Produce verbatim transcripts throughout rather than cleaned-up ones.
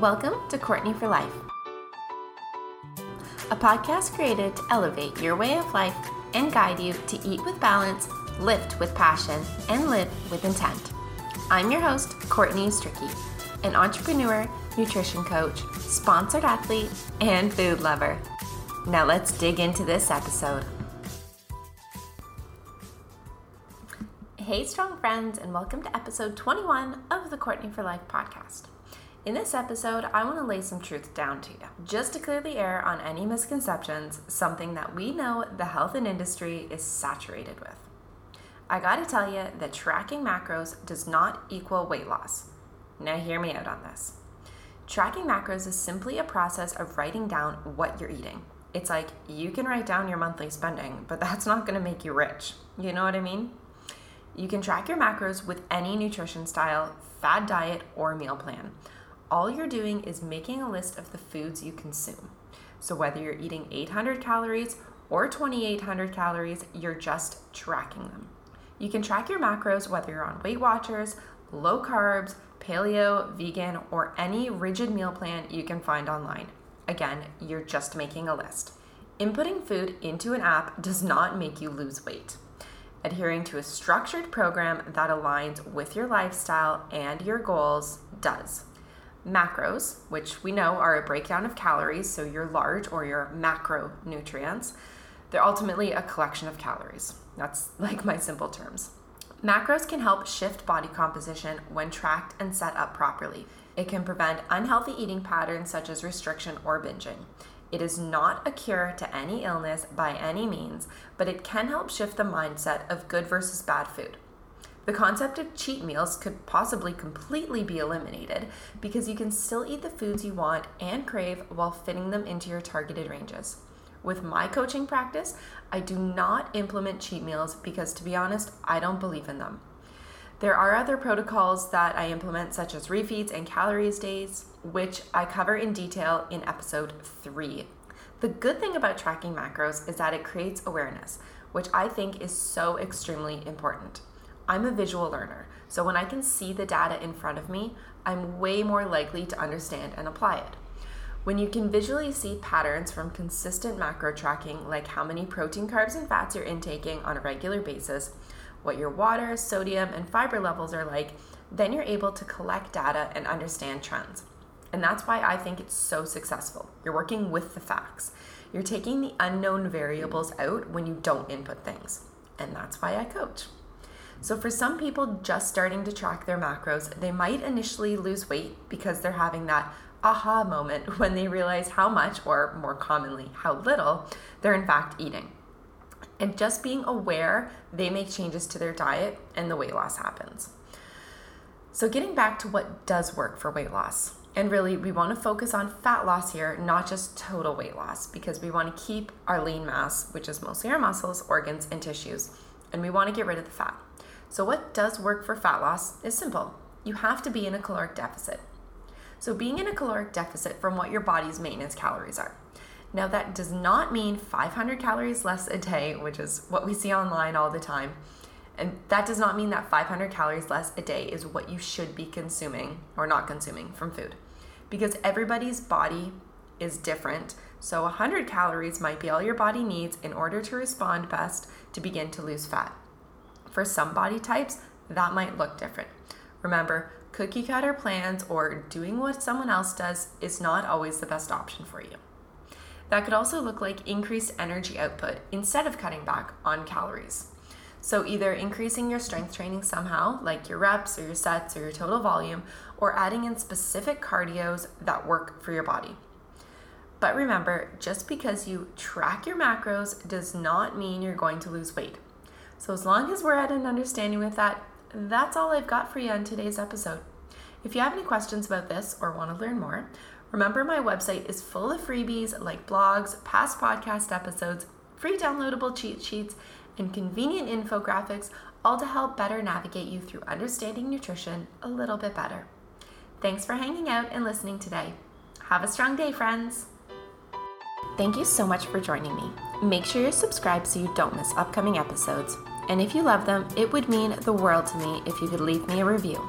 Welcome to Courtney for Life, a podcast created to elevate your way of life and guide you to eat with balance, lift with passion, and live with intent. I'm your host, Courtney Stricky, an entrepreneur, nutrition coach, sponsored athlete, and food lover. Now let's dig into this episode. Hey, strong friends, and welcome to episode twenty-one of the Courtney for Life podcast. In this episode, I want to lay some truth down to you, just to clear the air on any misconceptions, something that we know the health and industry is saturated with. I gotta tell you that tracking macros does not equal weight loss. Now hear me out on this. Tracking macros is simply a process of writing down what you're eating. It's like you can write down your monthly spending, but that's not gonna make you rich. You know what I mean? You can track your macros with any nutrition style, fad diet, or meal plan. All you're doing is making a list of the foods you consume. So whether you're eating eight hundred calories or twenty-eight hundred calories, you're just tracking them. You can track your macros whether you're on Weight Watchers, low carbs, paleo, vegan, or any rigid meal plan you can find online. Again, you're just making a list. Inputting food into an app does not make you lose weight. Adhering to a structured program that aligns with your lifestyle and your goals does. Macros, which we know are a breakdown of calories, so your large or your macronutrients, they're ultimately a collection of calories. That's like my simple terms. Macros can help shift body composition when tracked and set up properly. It can prevent unhealthy eating patterns such as restriction or binging. It is not a cure to any illness by any means, but it can help shift the mindset of good versus bad food. The concept of cheat meals could possibly completely be eliminated because you can still eat the foods you want and crave while fitting them into your targeted ranges. With my coaching practice, I do not implement cheat meals because, to be honest, I don't believe in them. There are other protocols that I implement, such as refeeds and calories days, which I cover in detail in episode three. The good thing about tracking macros is that it creates awareness, which I think is so extremely important. I'm a visual learner, so when I can see the data in front of me, I'm way more likely to understand and apply it. When you can visually see patterns from consistent macro tracking, like how many protein, carbs, and fats you're intaking on a regular basis, what your water, sodium, and fiber levels are like, then you're able to collect data and understand trends. And that's why I think it's so successful. You're working with the facts. You're taking the unknown variables out when you don't input things. And that's why I coach. So for some people just starting to track their macros, they might initially lose weight because they're having that aha moment when they realize how much, or more commonly, how little they're in fact eating. And just being aware, they make changes to their diet and the weight loss happens. So getting back to what does work for weight loss, and really we want to focus on fat loss here, not just total weight loss, because we want to keep our lean mass, which is mostly our muscles, organs, and tissues, and we want to get rid of the fat. So what does work for fat loss is simple. You have to be in a caloric deficit. So being in a caloric deficit from what your body's maintenance calories are. Now that does not mean five hundred calories less a day, which is what we see online all the time. And that does not mean that five hundred calories less a day is what you should be consuming or not consuming from food, because everybody's body is different. So one hundred calories might be all your body needs in order to respond best to begin to lose fat. For some body types, that might look different. Remember, cookie cutter plans or doing what someone else does is not always the best option for you. That could also look like increased energy output instead of cutting back on calories. So either increasing your strength training somehow, like your reps or your sets or your total volume, or adding in specific cardios that work for your body. But remember, just because you track your macros does not mean you're going to lose weight. So as long as we're at an understanding with that, that's all I've got for you on today's episode. If you have any questions about this or want to learn more, remember my website is full of freebies like blogs, past podcast episodes, free downloadable cheat sheets, and convenient infographics, all to help better navigate you through understanding nutrition a little bit better. Thanks for hanging out and listening today. Have a strong day, friends. Thank you so much for joining me. Make sure you're subscribed so you don't miss upcoming episodes. And if you love them, it would mean the world to me if you could leave me a review.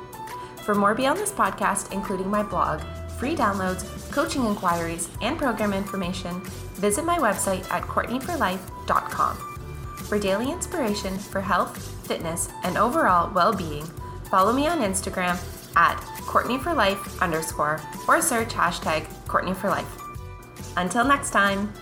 For more beyond this podcast, including my blog, free downloads, coaching inquiries, and program information, visit my website at courtney for life dot com. For daily inspiration for health, fitness, and overall well-being, follow me on Instagram at courtneyforlife underscore or search hashtag courtneyforlife. Until next time.